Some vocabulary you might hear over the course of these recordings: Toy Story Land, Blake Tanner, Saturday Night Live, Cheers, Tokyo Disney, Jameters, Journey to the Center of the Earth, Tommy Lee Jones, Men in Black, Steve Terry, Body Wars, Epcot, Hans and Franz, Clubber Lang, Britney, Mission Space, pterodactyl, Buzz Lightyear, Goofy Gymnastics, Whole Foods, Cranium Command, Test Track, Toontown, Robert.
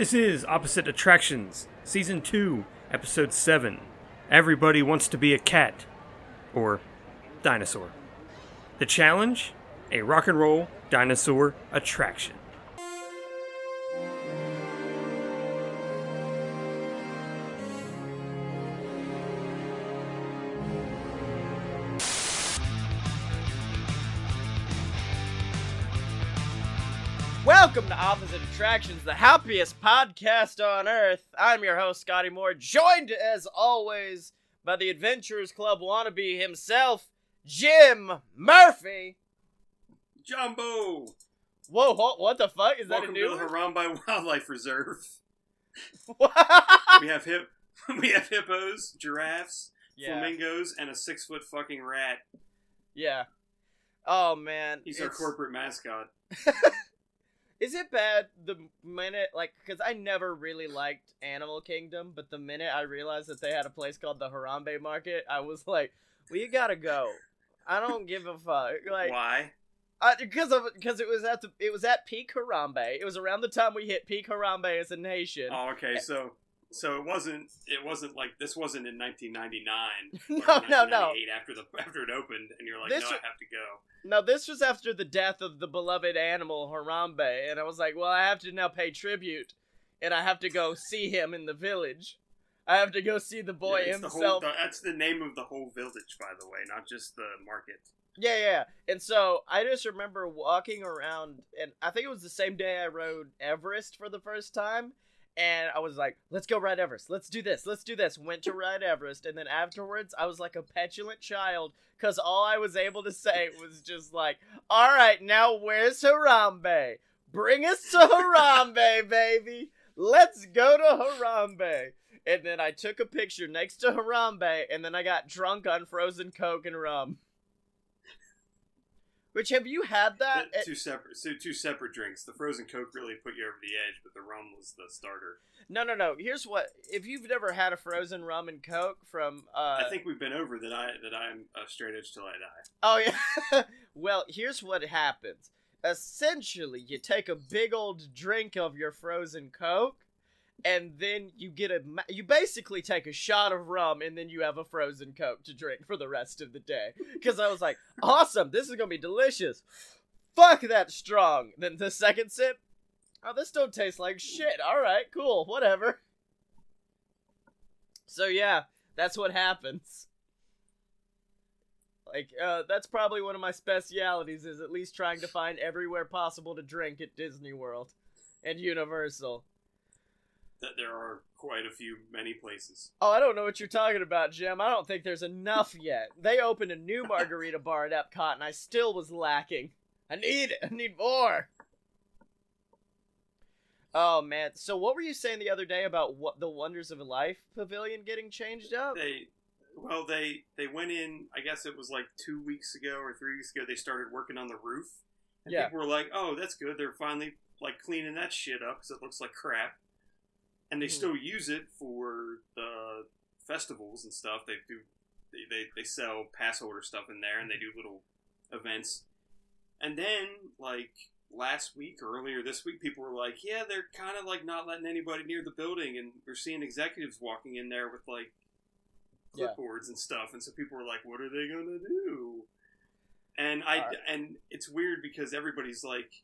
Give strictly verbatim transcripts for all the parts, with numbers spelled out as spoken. This is Opposite Attractions, Season two, Episode seven. Everybody wants to be a cat. Or dinosaur. The challenge? A rock and roll dinosaur attraction. Welcome to Opposite Attractions, the happiest podcast on earth. I'm your host, Scotty Moore, joined as always by the Adventurers Club wannabe himself, Jim Murphy. Jumbo! Whoa, what the fuck? Is Welcome that a new Welcome to the Harambe Wildlife Reserve. we have hip, we have hippos, giraffes, yeah. flamingos, and a six-foot fucking rat. Yeah. Oh, man. He's it's... our corporate mascot. Is it bad the minute, like, because I never really liked Animal Kingdom, but the minute I realized that they had a place called the Harambe Market, I was like, well, you gotta go. I don't give a fuck. Like, why? Because of because it was at the it was at peak Harambe. It was around the time we hit peak Harambe as a nation. Oh, okay. So so it wasn't it wasn't like this wasn't in nineteen ninety-nine. No, no, no. After the after it opened, and you're like, this no, was, I have to go. No, this was after the death of the beloved animal Harambe, and I was like, well, I have to now pay tribute, and I have to go see him in the village. I have to go see the boy yeah, himself. The whole, the, that's the name of the whole village, by the way, not just the market. Yeah, yeah. And so I just remember walking around, and I think it was the same day I rode Everest for the first time, and I was like, let's go ride Everest. Let's do this. Let's do this. Went to ride Everest, and then afterwards I was like a petulant child because all I was able to say was just like, all right, now where's Harambe? Bring us to Harambe, baby. Let's go to Harambe. And then I took a picture next to Harambe, and then I got drunk on frozen Coke and rum. Which, have you had that? that two separate so two separate drinks. The frozen Coke really put you over the edge, but the rum was the starter. No, no, no. Here's what. If you've never had a frozen rum and Coke from... Uh, I think we've been over that, I, that I'm uh, straight edge till I die. Oh, yeah. Well, here's what happens. Essentially, you take a big old drink of your frozen Coke, and then you get a... You basically take a shot of rum, and then you have a frozen Coke to drink for the rest of the day. Because I was like, awesome, this is going to be delicious. Fuck, that's strong. Then the second sip, oh, this don't taste like shit. All right, cool, whatever. So, yeah, that's what happens. Like, uh, that's probably one of my specialities, is at least trying to find everywhere possible to drink at Disney World and Universal. That there are quite a few, many places. Oh, I don't know what you're talking about, Jim. I don't think there's enough yet. They opened a new margarita bar at Epcot, and I still was lacking. I need it. I need more. Oh, man. So what were you saying the other day about what the Wonders of Life pavilion getting changed up? They, well, they, they went in, I guess it was like two weeks ago or three weeks ago, they started working on the roof. And yeah. People were like, oh, that's good. They're finally like cleaning that shit up because it looks like crap. And they still use it for the festivals and stuff. They do, they, they, they sell pass holder stuff in there, and they do little events. And then, like, last week or earlier this week, people were like, yeah, they're kind of, like, not letting anybody near the building. And we're seeing executives walking in there with, like, clipboards yeah. and stuff. And so people were like, what are they going to do? And I, right. and it's weird because everybody's like,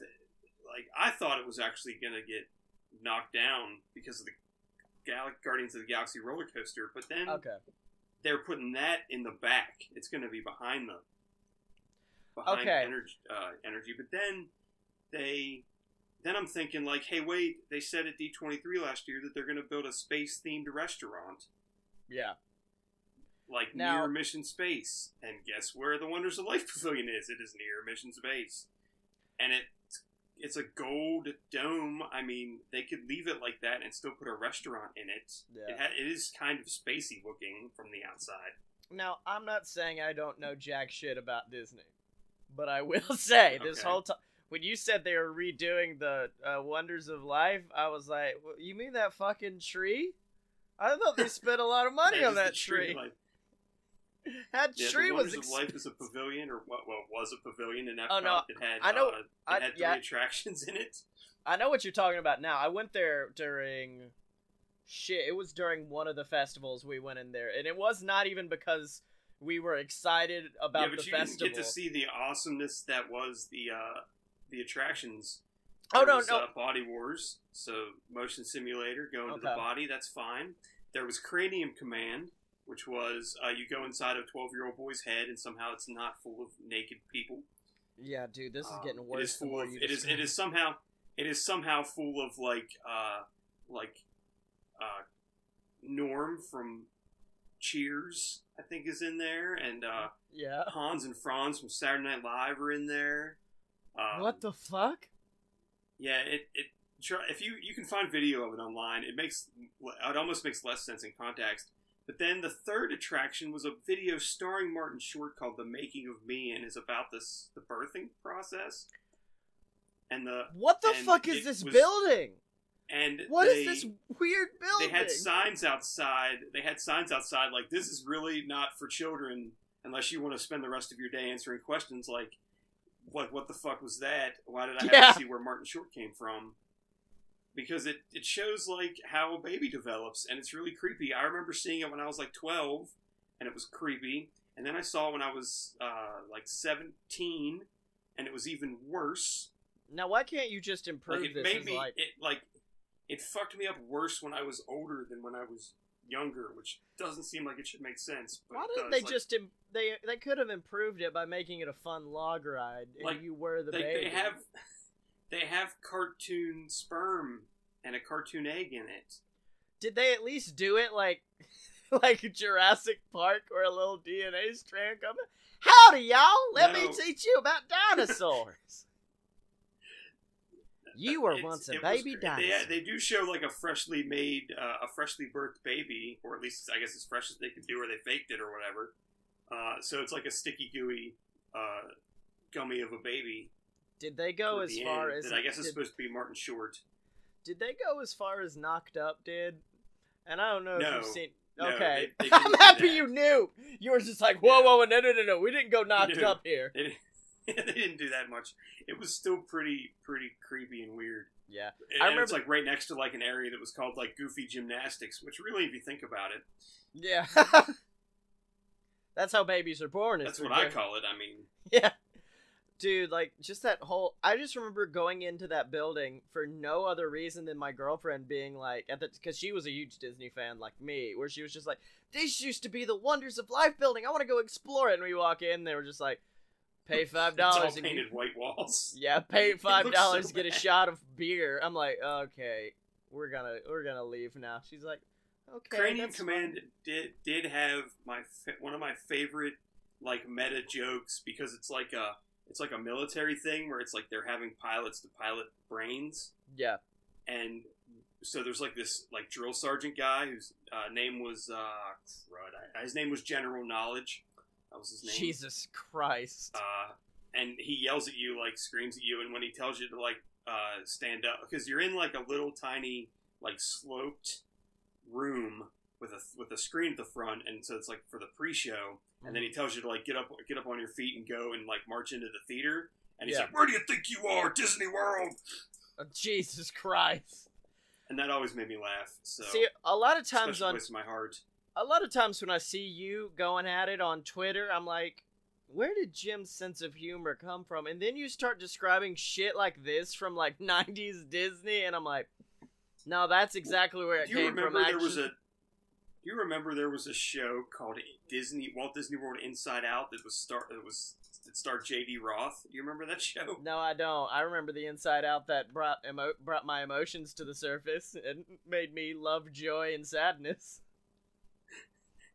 like, I thought it was actually going to get knocked down because of the Gal- Guardians of the Galaxy roller coaster, but then okay. they're putting that in the back. It's going to be behind them, behind okay. energy, uh, energy. But then they, then I'm thinking like, hey, wait, they said at D twenty-three last year that they're going to build a space themed restaurant. Yeah, like now, near Mission Space, and guess where the Wonders of Life Pavilion is? It is near Mission Space, and it. It's a gold dome. I mean, they could leave it like that and still put a restaurant in it. Yeah. It, ha- it is kind of spacey looking from the outside. Now, I'm not saying I don't know jack shit about Disney, but I will say okay. this whole time, when you said they were redoing the uh, Wonders of Life, I was like, well, you mean that fucking tree? I thought they spent a lot of money that on that tree. tree like- That yeah, tree the Wonders was ex- of Life is a pavilion, or what? Well, was a pavilion in Epcot. Oh, no. It had, I know, uh, it had I, three yeah. attractions in it. I know what you're talking about now. I went there during... Shit, it was during one of the festivals we went in there. And it was not even because we were excited about the festival. Yeah, but you didn't get to see the awesomeness that was the uh, the attractions. Oh, no, no. Uh, Body Wars, so motion simulator, going okay. to the body, that's fine. There was Cranium Command, which was uh, you go inside a twelve-year-old boy's head and somehow it's not full of naked people. Yeah, dude, this is um, getting worse. It is full of, it is, it is somehow... It is somehow full of, like, uh, like, uh, Norm from Cheers, I think, is in there, and, uh, yeah. Hans and Franz from Saturday Night Live are in there. Um, what the fuck? Yeah, it, it, if you, you can find video of it online, it makes, it almost makes less sense in context. But then the third attraction was a video starring Martin Short called The Making of Me, and is about this, the birthing process. And the, what the and fuck is this was, building? And what they, is this weird building? They had signs outside. They had signs outside like, this is really not for children unless you want to spend the rest of your day answering questions like, what what the fuck was that? Why did I have yeah. to see where Martin Short came from? Because it, it shows like how a baby develops, and it's really creepy. I remember seeing it when I was like twelve, and it was creepy. And then I saw it when I was uh, like seventeen, and it was even worse. Now, why can't you just improve like, it this? Made me, like... It like it fucked me up worse when I was older than when I was younger, which doesn't seem like it should make sense. But why didn't they like, just Im- they they could have improved it by making it a fun log ride if like, you were the they, baby. They have they have cartoon sperm and a cartoon egg in it. Did they at least do it like like Jurassic Park or a little D N A strand coming? Howdy, y'all! Let no. me teach you about dinosaurs. You were once a baby dinosaur. They, they do show like a freshly made, uh, a freshly birthed baby, or at least I guess as fresh as they could do, or they faked it or whatever. Uh, so it's like a sticky gooey uh, gummy of a baby. Did they go as far as? I guess it's supposed to be Martin Short. Did they go as far as Knocked Up did? And I don't know if you've seen. Okay, no, they, they I'm happy you knew. You were just like, whoa, yeah. whoa, no, no, no, no, we didn't go Knocked Up here. Yeah, they didn't do that much. It was still pretty, pretty creepy and weird. Yeah, and I remember it's like right next to like an area that was called like Goofy Gymnastics, which really, if you think about it, yeah, that's how babies are born. That's what I call it. I mean, yeah, dude, like just that whole. I just remember going into that building for no other reason than my girlfriend being like, at the because she was a huge Disney fan like me, where she was just like, "This used to be the Wonders of Life building. I want to go explore it." And we walk in, and they were just like. Pay five dollars and painted white walls. Yeah, pay five dollars, so get a shot of beer. I'm like, okay, we're gonna we're gonna leave now. She's like, okay. Cranium Command fine. did did have my one of my favorite like meta jokes because it's like a it's like a military thing where it's like they're having pilots to pilot brains. Yeah, and so there's like this like drill sergeant guy whose uh, name was uh crud, I, his name was General Knowledge. That was his name. Jesus Christ. Uh, and he yells at you, like, screams at you, and when he tells you to, like, uh, stand up, because you're in, like, a little tiny, like, sloped room with a with a screen at the front, and so it's, like, for the pre-show, and then he tells you to, like, get up get up on your feet and go and, like, march into the theater, and he's yeah. like, where do you think you are, Disney World? Oh, Jesus Christ. And that always made me laugh, so. See, a lot of times on... Especially my heart. A lot of times when I see you going at it on Twitter, I'm like, where did Jim's sense of humor come from? And then you start describing shit like this from, like, nineties Disney, and I'm like, no, that's exactly where it do you came remember from. There was a, do you remember there was a show called Disney Walt Disney World Inside Out that was star, that was that starred J D Roth? Do you remember that show? No, I don't. I remember the Inside Out that brought emo- brought my emotions to the surface and made me love joy and sadness.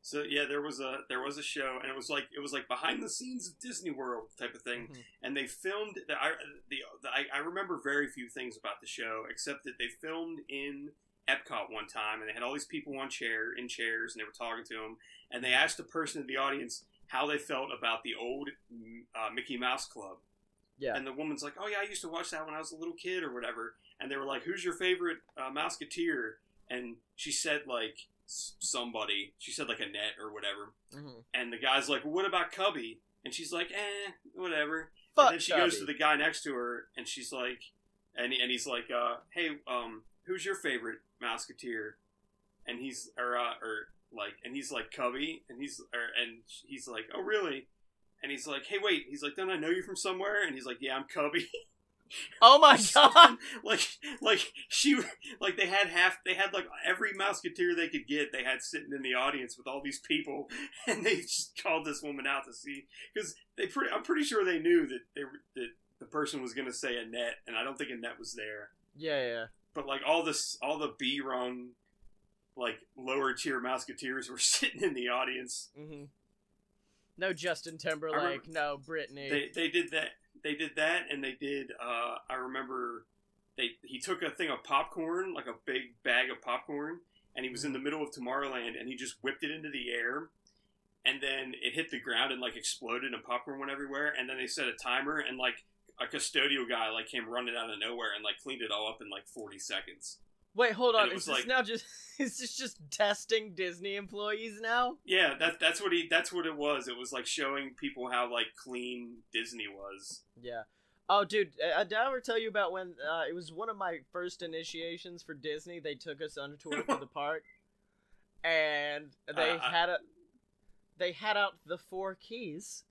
So yeah, there was a there was a show, and it was like it was like behind the scenes of Disney World type of thing. Mm-hmm. And they filmed. The, I the, the I, I remember very few things about the show, except that they filmed in Epcot one time, and they had all these people on chair in chairs, and they were talking to them, and they asked the person in the audience how they felt about the old uh, Mickey Mouse Club. Yeah. And the woman's like, "Oh yeah, I used to watch that when I was a little kid or whatever." And they were like, "Who's your favorite uh, Mouseketeer?" And she said like. Somebody she said like Annette or whatever mm-hmm. and the guy's like, well, what about Cubby? And she's like, eh, whatever. Fuck. And then she Cubby. Goes to the guy next to her and she's like and and he's like, uh, "Hey, um, who's your favorite Mouseketeer?" And he's or uh, or like, and he's like Cubby, and he's or, and he's like, "Oh, really?" And he's like, "Hey, wait," he's like, "Don't I know you from somewhere?" And he's like, "Yeah, I'm Cubby." Oh my god! like, like she, like they had half, they had like every Mouseketeer they could get. They had sitting in the audience with all these people, and they just called this woman out to see because they pretty. I'm pretty sure they knew that they that the person was going to say Annette, and I don't think Annette was there. Yeah, yeah. But like all this, all the B rung, like lower tier Mouseketeers were sitting in the audience. Mm-hmm. No Justin Timberlake. No Britney. They they did that. They did that, and they did, uh, I remember, they he took a thing of popcorn, like a big bag of popcorn, and he was in the middle of Tomorrowland, and he just whipped it into the air, and then it hit the ground and, like, exploded, and popcorn went everywhere, and then they set a timer, and, like, a custodial guy, like, came running out of nowhere and, like, cleaned it all up in, like, forty seconds. Wait, hold on, is this like, now just, is this just testing Disney employees now? Yeah, that, that's what he, that's what it was. It was like showing people how like clean Disney was. Yeah. Oh, dude, uh, did I ever tell you about when, uh, it was one of my first initiations for Disney, they took us on a tour for the park, and they uh, had a, they had out the four keys,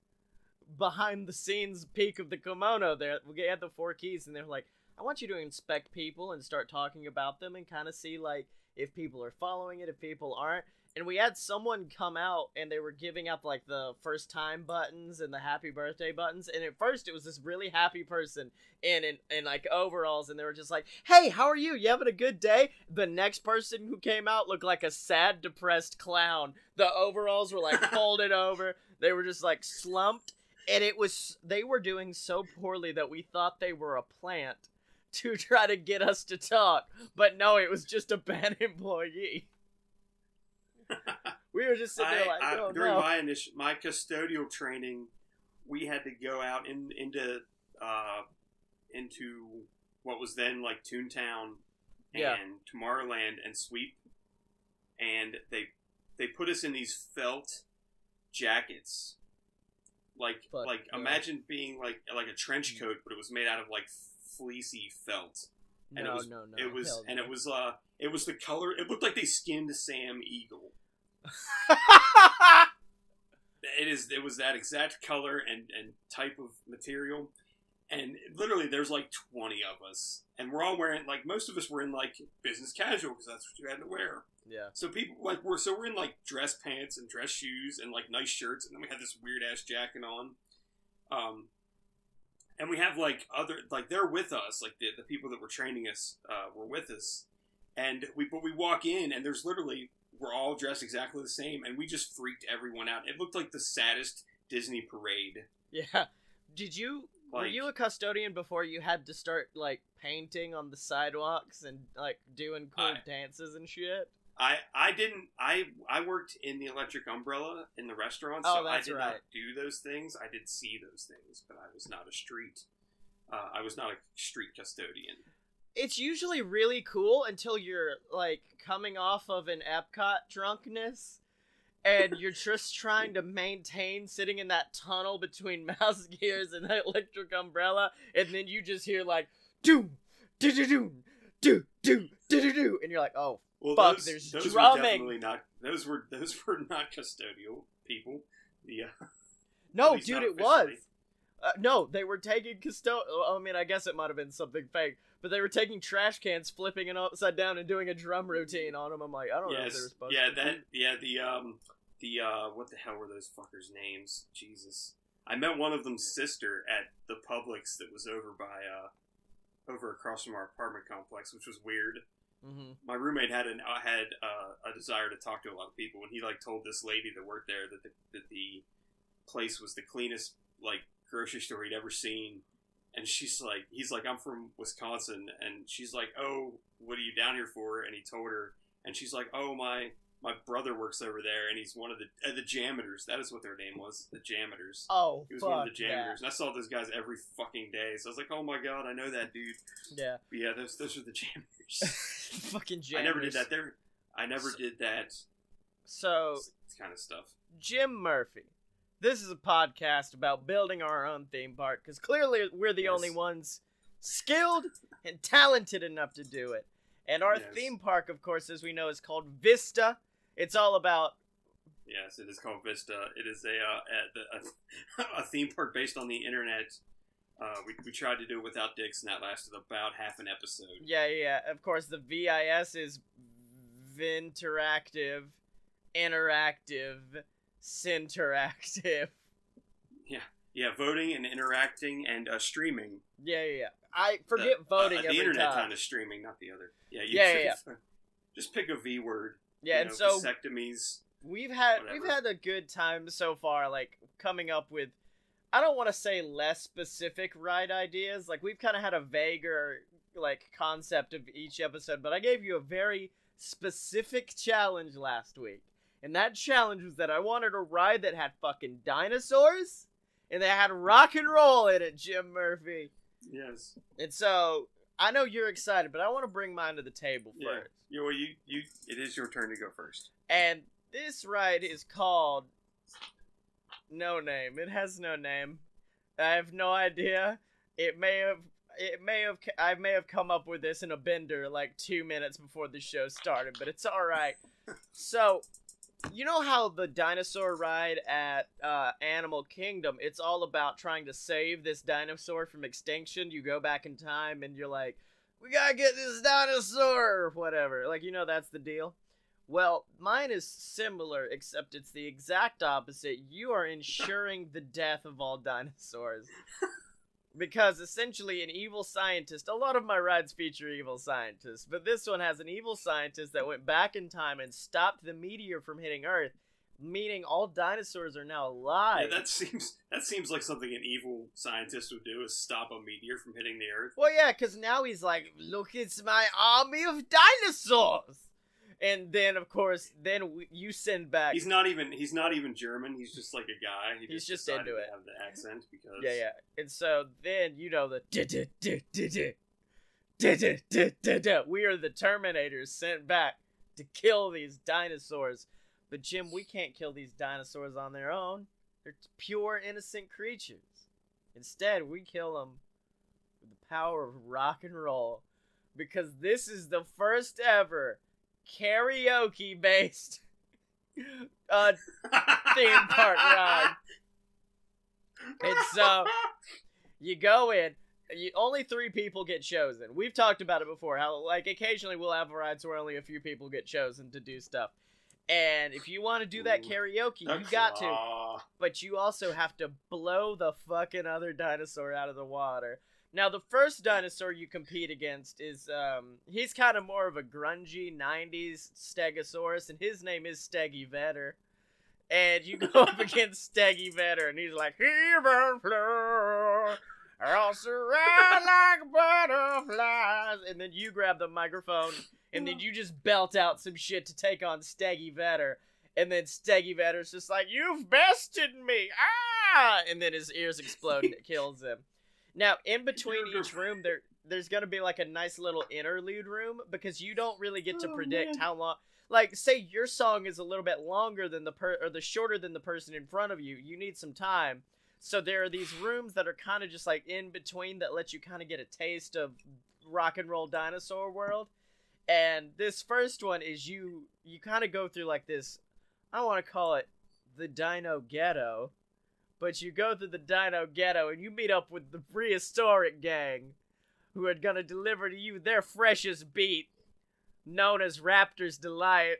behind the scenes peak of the kimono there, we had the four keys, and they were like, I want you to inspect people and start talking about them and kind of see, like, if people are following it, if people aren't. And we had someone come out, and they were giving up, like, the first time buttons and the happy birthday buttons. And at first, it was this really happy person in, in, in like, overalls. And they were just like, hey, how are you? You having a good day? The next person who came out looked like a sad, depressed clown. The overalls were, like, folded over. They were just, like, slumped. And it was, they were doing so poorly that we thought they were a plant to try to get us to talk, but no, it was just a bad employee. We were just sitting there like, I, I, oh, during no. my initial, my custodial training, we had to go out in into uh, into what was then like Toontown and yeah. Tomorrowland and Sweep, and they they put us in these felt jackets, like but, like yeah. imagine being like like a trench coat, but it was made out of like fleecy felt, and no, it was no, no. it was Hell and no. it was uh it was the color. It looked like they skinned Sam Eagle. it is it was that exact color and and type of material, and literally there's like twenty of us, and we're all wearing like most of us were in like business casual because that's what you had to wear. Yeah. So people like we're so we're in like dress pants and dress shoes and like nice shirts, and then we had this weird ass jacket on. Um. And we have, like, other, like, they're with us, like, the, the people that were training us uh, were with us, and we, but we walk in, and there's literally, we're all dressed exactly the same, and we just freaked everyone out. It looked like the saddest Disney parade. Yeah. Did you, like, were you a custodian before you had to start, like, painting on the sidewalks and, like, doing cool I, dances and shit? I, I didn't, I, I worked in the Electric Umbrella in the restaurant, oh, so I did right. not do those things. I did see those things, but I was not a street, uh, I was not a street custodian. It's usually really cool until you're, like, coming off of an Epcot drunkenness, and you're just trying to maintain sitting in that tunnel between Mouseketeers and the Electric Umbrella, and then you just hear, like, doom, do-do-doom, do-do, do-do-do, and you're like, oh, Well, Fuck, those, there's those drumming. Were definitely not, those were those were not custodial people. Yeah. No, dude, it was. Uh, no, they were taking custodial. Oh, I mean, I guess it might have been something fake, but they were taking trash cans, flipping it upside down, and doing a drum routine on them. I'm like, I don't yes. know if they were supposed yeah, to. Yeah, that. Do. Yeah, the um, the uh, what the hell were those fuckers' names? Jesus, I met one of them's sister at the Publix that was over by uh, over across from our apartment complex, which was weird. Mm-hmm. My roommate had an uh, had uh, a desire to talk to a lot of people, and he like told this lady that worked there that the, that the place was the cleanest like grocery store he'd ever seen. And she's like, he's like, I'm from Wisconsin, and she's like, oh, what are you down here for? And he told her, and she's like, oh, my my brother works over there, and he's one of the uh, the Jameters. That is what their name was, the Jameters. Oh, he was fuck one of the Jameters, yeah. And I saw those guys every fucking day. So I was like, oh my god, I know that dude. Yeah, but yeah, those those are the Jameters. Fucking jammers. I never did that. There, I never so, did that. So it's kind of stuff. Jim Murphy. This is a podcast about building our own theme park because clearly we're the yes. only ones skilled and talented enough to do it. And our yes. theme park, of course, as we know, is called Vista. It's all about... Yes, it is called Vista. It is a uh, a, a theme park based on the internet. Uh, we we tried to do it without dicks, and that lasted about half an episode. Yeah, yeah. Of course, the V I S is Vinteractive, Interactive, Sinteractive. Yeah, yeah. Voting and interacting and uh, streaming. Yeah, yeah, yeah. I forget the, voting uh, every time. The internet time is streaming, not the other. Yeah, you yeah, should, yeah, yeah. Just pick a V word. Yeah, you and know, so vasectomies. We've had whatever. we've had a good time so far, like coming up with. I don't want to say less specific ride ideas. Like, we've kind of had a vaguer, like, concept of each episode, but I gave you a very specific challenge last week. And that challenge was that I wanted a ride that had fucking dinosaurs and that had rock and roll in it, Jim Murphy. Yes. And so, I know you're excited, but I want to bring mine to the table first. Yeah. Yeah, well, you, you, it is your turn to go first. And this ride is called... No name. It has no name. I have no idea. It may have. It may have. I may have come up with this in a bender like two minutes before the show started, but it's all right. So, you know how the dinosaur ride at uh, Animal Kingdom? It's all about trying to save this dinosaur from extinction. You go back in time and you're like, we gotta get this dinosaur or whatever. Like, you know, that's the deal. Well, mine is similar, except it's the exact opposite. You are ensuring the death of all dinosaurs. Because essentially an evil scientist, a lot of my rides feature evil scientists, but this one has an evil scientist that went back in time and stopped the meteor from hitting Earth, meaning all dinosaurs are now alive. Yeah, that seems that seems like something an evil scientist would do, is stop a meteor from hitting the Earth. Well, yeah, because now he's like, look, it's my army of dinosaurs! And then, of course, then we, you send back. He's not even. He's not even German. He's just like a guy. He he's just, just into it. Have the accent because. Yeah, yeah. And so then you know the did did did did did did did. We are the Terminators sent back to kill these dinosaurs, but Jim, we can't kill these dinosaurs on their own. They're pure innocent creatures. Instead, we kill them with the power of rock and roll, because this is the first ever karaoke based uh theme park ride. And so you go in, you, only three people get chosen. We've talked about it before, how like occasionally we'll have rides where only a few people get chosen to do stuff. And if you want to do that karaoke, Ooh, you got claw. to. But you also have to blow the fucking other dinosaur out of the water. Now, the first dinosaur you compete against is, um, he's kind of more of a grungy nineties Stegosaurus, and his name is Steggy Vetter. And you go up against Steggy Vetter, and he's like, Heaven floor, I'll surround like butterflies. And then you grab the microphone, and then you just belt out some shit to take on Steggy Vetter. And then Steggy Vetter's just like, you've bested me, ah! And then his ears explode, and it kills him. Now, in between each room, there there's going to be, like, a nice little interlude room, because you don't really get to predict oh, how long... Like, say your song is a little bit longer than the per- or the shorter than the person in front of you. You need some time. So there are these rooms that are kind of just, like, in between that let you kind of get a taste of rock and roll dinosaur world. And this first one is you... You kind of go through, like, this... I want to call it the Dino Ghetto. But you go through the Dino Ghetto and you meet up with the prehistoric gang who are going to deliver to you their freshest beat, known as Raptor's Delight.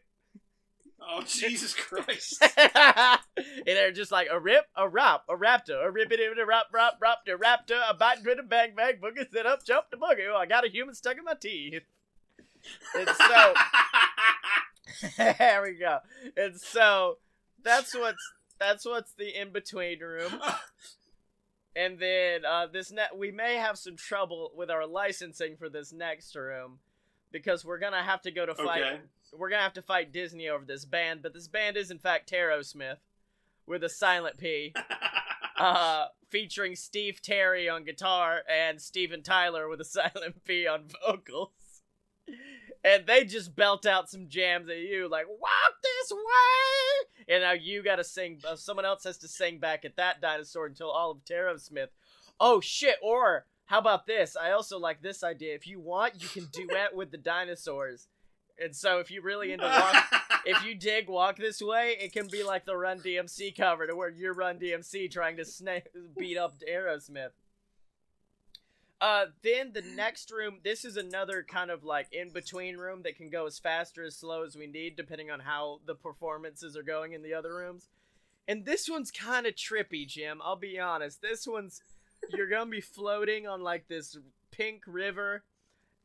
Oh, Jesus Christ. And they're just like, a rip, a rop, a raptor, a rippity, a rop, rop, rop, a raptor, a bite, grit, a bang, bang, boogie, sit up, jump, the boogie. Oh, I got a human stuck in my teeth. And so... there we go. And so, that's what's... That's what's the in-between room. And then uh, this ne- we may have some trouble with our licensing for this next room, because we're going to have to go to fight okay. We're going to have to fight Disney over this band, but this band is in fact Tarosmith with a silent P. uh, featuring Steve Terry on guitar and Steven Tyler with a silent P on vocals. And they just belt out some jams at you, like, walk this way! And now you gotta sing, uh, someone else has to sing back at that dinosaur until all of Tarosmith. Oh shit, or how about this? I also like this idea. If you want, you can duet with the dinosaurs. And so if you really into walk, if you dig Walk This Way, it can be like the Run D M C cover to where you're Run D M C trying to sna- beat up Aerosmith. Uh, then the next room, this is another kind of like in-between room that can go as fast or as slow as we need, depending on how the performances are going in the other rooms. And this one's kind of trippy, Jim. I'll be honest. This one's, you're going to be floating on like this pink river,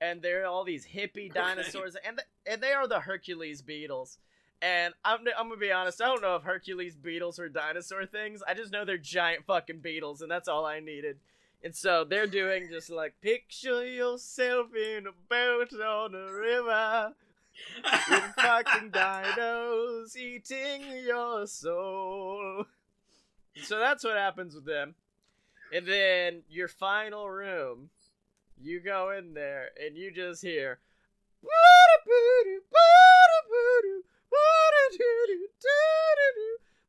and there are all these hippie dinosaurs, and the, and they are the Hercules beetles. And I'm, I'm going to be honest, I don't know if Hercules beetles are dinosaur things. I just know they're giant fucking beetles, and that's all I needed. And so they're doing just like, picture yourself in a boat on a river with fucking dinos eating your soul. And so that's what happens with them. And then your final room, you go in there and you just hear,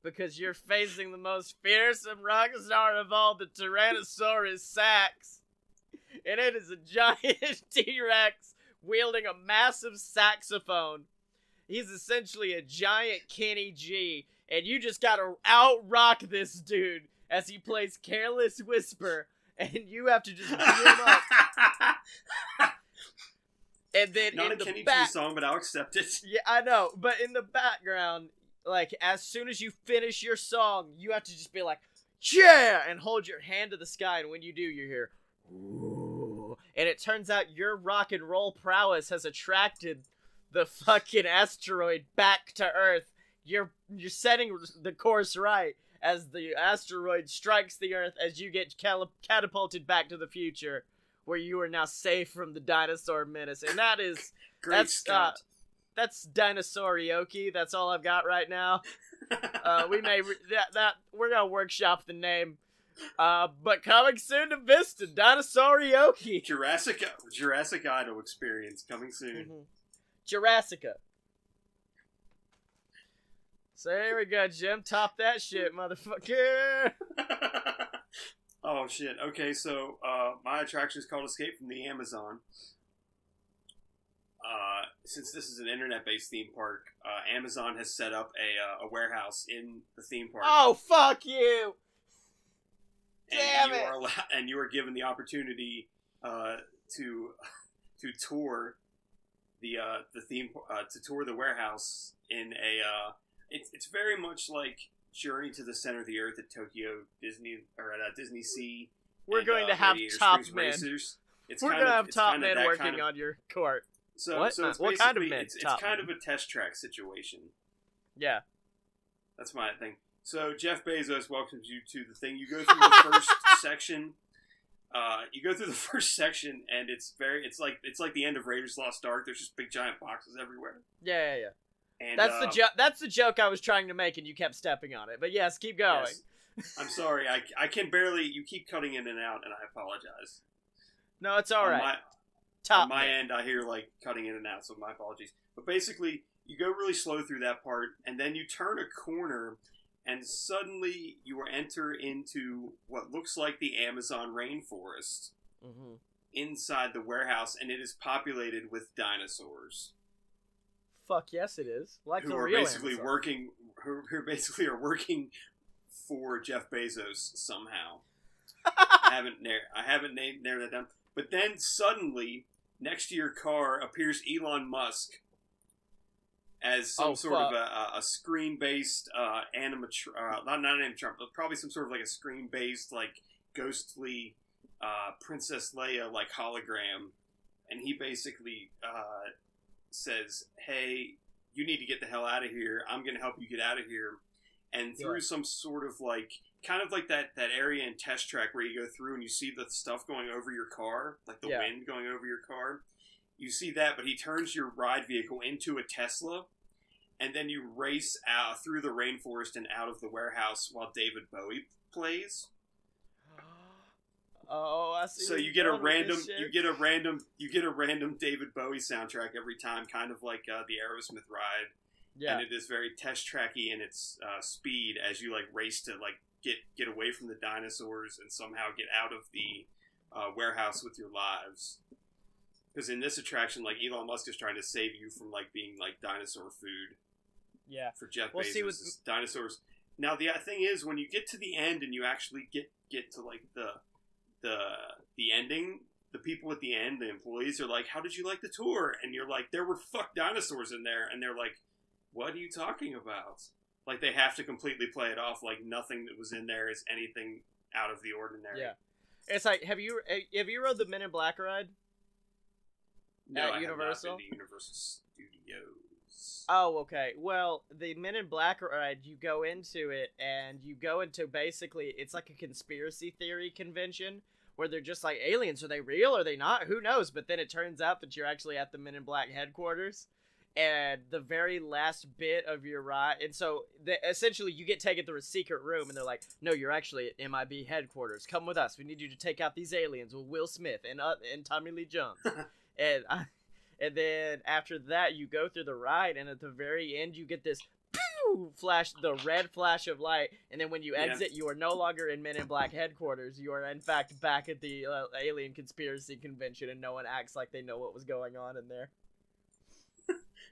because you're facing the most fearsome rock star of all, the Tyrannosaurus Sax. And it is a giant T-Rex wielding a massive saxophone. He's essentially a giant Kenny G. And you just gotta out-rock this dude as he plays Careless Whisper. And you have to just beat him up. And then Not in a the Kenny back- G song, but I'll accept it. Yeah, I know. But in the background... like, as soon as you finish your song, you have to just be like, yeah, and hold your hand to the sky, and when you do, you hear, ooh. And it turns out your rock and roll prowess has attracted the fucking asteroid back to Earth. You're you're setting the course right as the asteroid strikes the Earth as you get cal- catapulted back to the future, where you are now safe from the dinosaur menace. And that is... Great that's, Scott. Uh, That's Dinosaurioki. That's all I've got right now. Uh, we may re- that that we're gonna workshop the name, uh, but coming soon to Vista, Dinosaurioki. Jurassic Jurassic Idol experience coming soon. Mm-hmm. Jurassica. So here we go, Jim. Top that shit, motherfucker. Oh shit. Okay, so uh, my attraction is called Escape from the Amazon. Uh, since this is an internet-based theme park, uh, Amazon has set up a uh, a warehouse in the theme park. Oh, fuck you! Damn and you it! Are allowed, and you are given the opportunity uh, to to tour the uh, the theme uh, to tour the warehouse in a. Uh, it's it's very much like Journey to the Center of the Earth at Tokyo Disney or at uh, Disney Sea. We're and, going uh, to have top men. We're going to have top men working kind of, on your cart. So, what? so it's what kind of men? It's, it's kind of a Test Track situation. Yeah. That's my thing. So Jeff Bezos welcomes you to the thing. You go through the first section. Uh, you go through the first section, and it's very. It's like it's like the end of Raiders Lost Ark. There's just big giant boxes everywhere. Yeah, yeah, yeah. And, that's uh, the joke. That's the joke I was trying to make, and you kept stepping on it. But yes, keep going. Yes. I'm sorry. I I can barely. You keep cutting in and out, and I apologize. No, it's all right. My, Top on my man. end, I hear, like, cutting in and out, so my apologies. But basically, you go really slow through that part, and then you turn a corner, and suddenly you enter into what looks like the Amazon rainforest mm-hmm. inside the warehouse, and it is populated with dinosaurs. Fuck yes, it is. Like who the are real basically Amazon. working, who, who basically are working for Jeff Bezos somehow. I haven't narrowed I haven't named narrowed that down. But then suddenly, next to your car appears Elon Musk as some oh, sort fuck. of a, a screen-based uh, animatronic, uh, not an animatronic, but probably some sort of like a screen-based, like ghostly uh, Princess Leia like hologram, and he basically uh, says, "Hey, you need to get the hell out of here. I'm going to help you get out of here." And through yeah. some sort of like. Kind of like that, that area in Test Track where you go through and you see the stuff going over your car, like the yeah. wind going over your car. You see that, but he turns your ride vehicle into a Tesla, and then you race out through the rainforest and out of the warehouse while David Bowie plays. Oh, I see. So you get a random, you get a random, you get a random David Bowie soundtrack every time, kind of like uh, the Aerosmith ride. Yeah. And it is very Test Tracky in its uh, speed as you like race to like. Get get away from the dinosaurs and somehow get out of the uh, warehouse with your lives. Because in this attraction, like, Elon Musk is trying to save you from, like, being, like, dinosaur food. Yeah. For Jeff well, Bezos. See, with... Dinosaurs. Now, the thing is, when you get to the end and you actually get, get to, like, the the the ending, the people at the end, the employees, are like, how did you like the tour? And you're like, there were fuck dinosaurs in there. And they're like, what are you talking about? Like, they have to completely play it off like nothing that was in there is anything out of the ordinary. Yeah. It's like, have you have you rode the Men in Black ride? No, at I Universal? Have not been to Universal Studios. Oh, okay. Well, the Men in Black ride, you go into it, and you go into basically, it's like a conspiracy theory convention, where they're just like, aliens, are they real? Are they not? Who knows? But then it turns out that you're actually at the Men in Black headquarters, and the very last bit of your ride, and so the, essentially you get taken through a secret room, and they're like, no, you're actually at M I B headquarters. Come with us. We need you to take out these aliens with Will Smith and uh, and Tommy Lee Jones. And I, and then after that, you go through the ride, and at the very end, you get this pew, flash, the red flash of light. And then when you exit, yeah. you are no longer in Men in Black headquarters. You are, in fact, back at the uh, alien conspiracy convention, and no one acts like they know what was going on in there.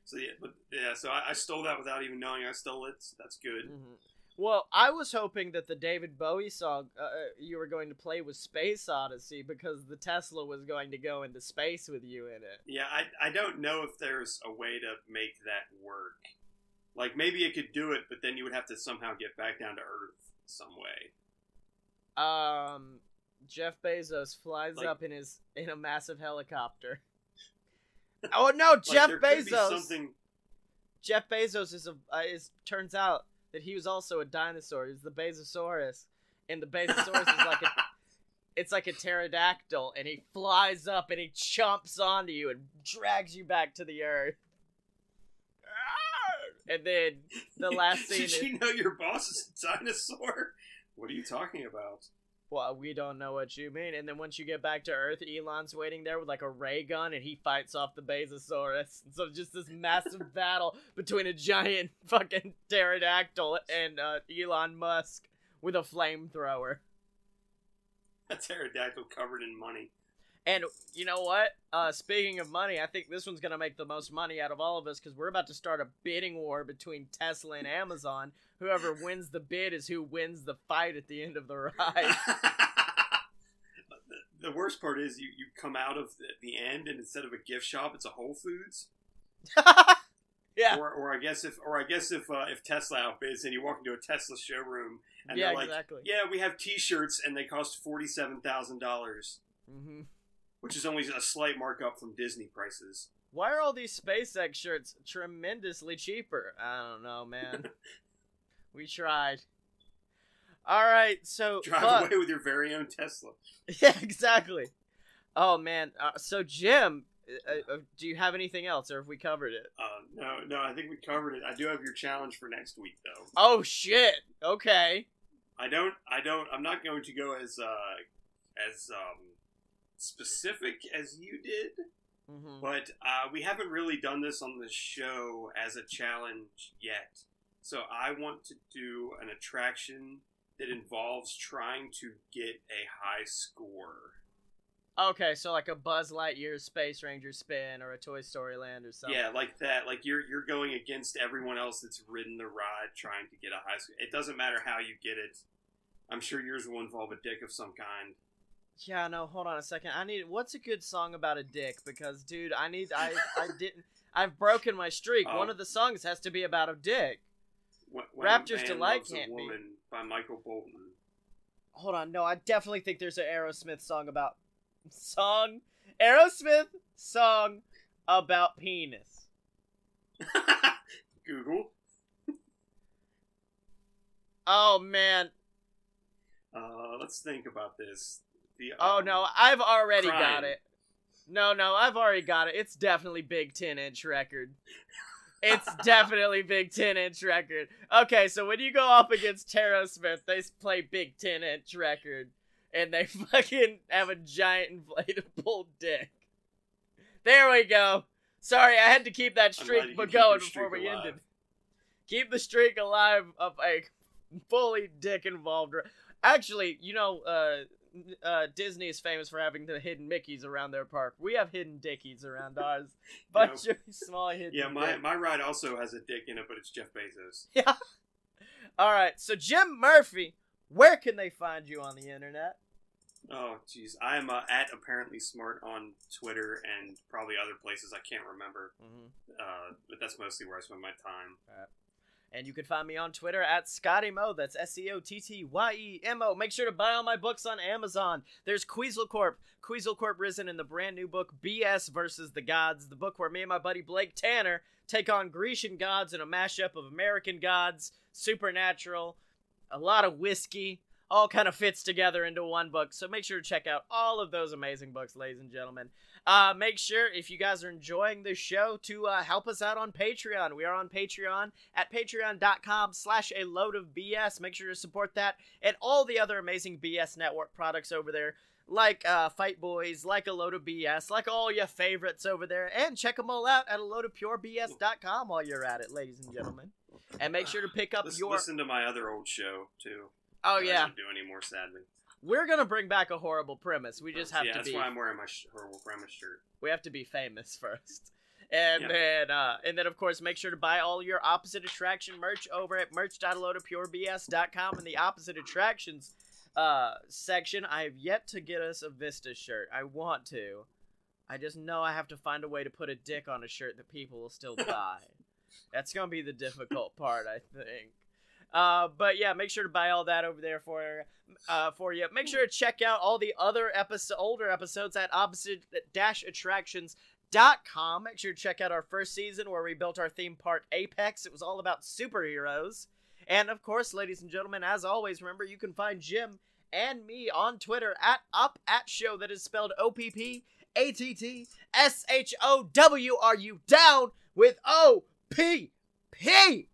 So, yeah, but, yeah, so I, I stole that without even knowing I stole it. So that's good. Mm-hmm. Well, I was hoping that the David Bowie song uh, you were going to play was Space Odyssey, because the Tesla was going to go into space with you in it. Yeah, I I don't know if there's a way to make that work. Like, maybe it could do it, but then you would have to somehow get back down to Earth some way. Um, Jeff Bezos flies like, up in his in a massive helicopter. Oh no, like, Jeff there Bezos! Could be something... Jeff Bezos is a uh, is turns out. That he was also a dinosaur. He was the Bezosaurus, and the Bezosaurus is like a, it's like a pterodactyl, and he flies up and he chomps onto you and drags you back to the earth. And then the last scene. Did is, you know your boss is a dinosaur? What are you talking about? Well, we don't know what you mean. And then once you get back to Earth, Elon's waiting there with like a ray gun, and he fights off the Bezosaurus. And so just this massive battle between a giant fucking pterodactyl and uh, Elon Musk with a flamethrower. A pterodactyl covered in money. And you know what? Uh, speaking of money, I think this one's going to make the most money out of all of us, because we're about to start a bidding war between Tesla and Amazon. Whoever wins the bid is who wins the fight at the end of the ride. The, the worst part is you, you come out of the, the end, and instead of a gift shop, it's a Whole Foods. Yeah. Or, or I guess if, or I guess if, uh, if Tesla outbids, and you walk into a Tesla showroom, and yeah, they're like, exactly. "Yeah, we have T-shirts, and they cost forty-seven thousand dollars." Mm-hmm. Which is only a slight markup from Disney prices. Why are all these SpaceX shirts tremendously cheaper? I don't know, man. We tried. All right, so... Drive but... away with your very own Tesla. Yeah, exactly. Oh, man. Uh, so, Jim, uh, uh, do you have anything else, or have we covered it? Uh, no, no, I think we covered it. I do have your challenge for next week, though. Oh, shit. Okay. I don't... I don't... I'm not going to go as, uh... as, um... specific as you did, mm-hmm. but uh, we haven't really done this on the show as a challenge yet. So I want to do an attraction that involves trying to get a high score. Okay, so like a Buzz Lightyear Space Ranger spin or a Toy Story Land or something. Yeah, like that. Like you're you're going against everyone else that's ridden the ride trying to get a high score. It doesn't matter how you get it. I'm sure yours will involve a dick of some kind. Yeah, no, hold on a second. I need, what's a good song about a dick? Because, dude, I need, I, I didn't, I've broken my streak. Um, One of the songs has to be about a dick. When Raptors Delight Can't Be. Woman by Michael Bolton. Hold on, no, I definitely think there's an Aerosmith song about, song, Aerosmith song about penis. Google. Oh, man. Uh, let's think about this. The, oh um, no, I've already crime. got it. No, no, I've already got it. It's definitely Big ten-Inch Record. It's definitely Big ten-Inch Record. Okay, so when you go up against Tarosmith, they play Big ten-Inch Record, and they fucking have a giant inflatable dick. There we go. Sorry, I had to keep that streak going before we alive. ended. Keep the streak alive of a fully dick-involved... Re- Actually, you know... uh uh, Disney is famous for having the hidden Mickeys around their park. We have hidden Dickies around ours. Bunch you know, of small hidden. Yeah, my, my ride also has a dick in it, but it's Jeff Bezos. Yeah. All right. So, Jim Murphy, where can they find you on the internet? Oh, geez. I am uh, at apparently smart on Twitter and probably other places I can't remember. Mm-hmm. Uh, but that's mostly where I spend my time. All right. And you can find me on Twitter at Scotty Moe. That's S E O T T Y E M O. Make sure to buy all my books on Amazon. There's Queezelcorp, Queezelcorp Risen, in the brand new book B S versus the Gods, the book where me and my buddy Blake Tanner take on Grecian gods in a mashup of American gods, supernatural, a lot of whiskey, all kind of fits together into one book. So make sure to check out all of those amazing books, ladies and gentlemen. Uh, make sure, if you guys are enjoying this show, to uh, help us out on Patreon. We are on Patreon at patreon.com slash a load of BS. Make sure to support that and all the other amazing B S Network products over there, like uh, Fight Boys, like A Load of B S, like all your favorites over there. And check them all out at a load of pure b s dot com while you're at it, ladies and gentlemen. And make sure to pick up Let's your... Listen to my other old show, too. Oh, yeah. I don't do anymore, sadly. We're going to bring back A Horrible Premise. We just have yeah, to be... Yeah, that's why I'm wearing my sh- Horrible Premise shirt. We have to be famous first. And yeah. then, uh, and then, of course, make sure to buy all your Opposite Attraction merch over at merch dot a load of pure b s dot com. In the Opposite Attractions uh, section, I have yet to get us a Vista shirt. I want to. I just know I have to find a way to put a dick on a shirt that people will still buy. That's going to be the difficult part, I think. Uh, but yeah, make sure to buy all that over there for, uh, for you. Make sure to check out all the other episode, older episodes at opposite dash attractions dot com. Make sure to check out our first season where we built our theme park Apex. It was all about superheroes. And of course, ladies and gentlemen, as always, remember you can find Jim and me on Twitter at Up At Show. That is spelled O P P A T T S H O W. Are you down with O P P?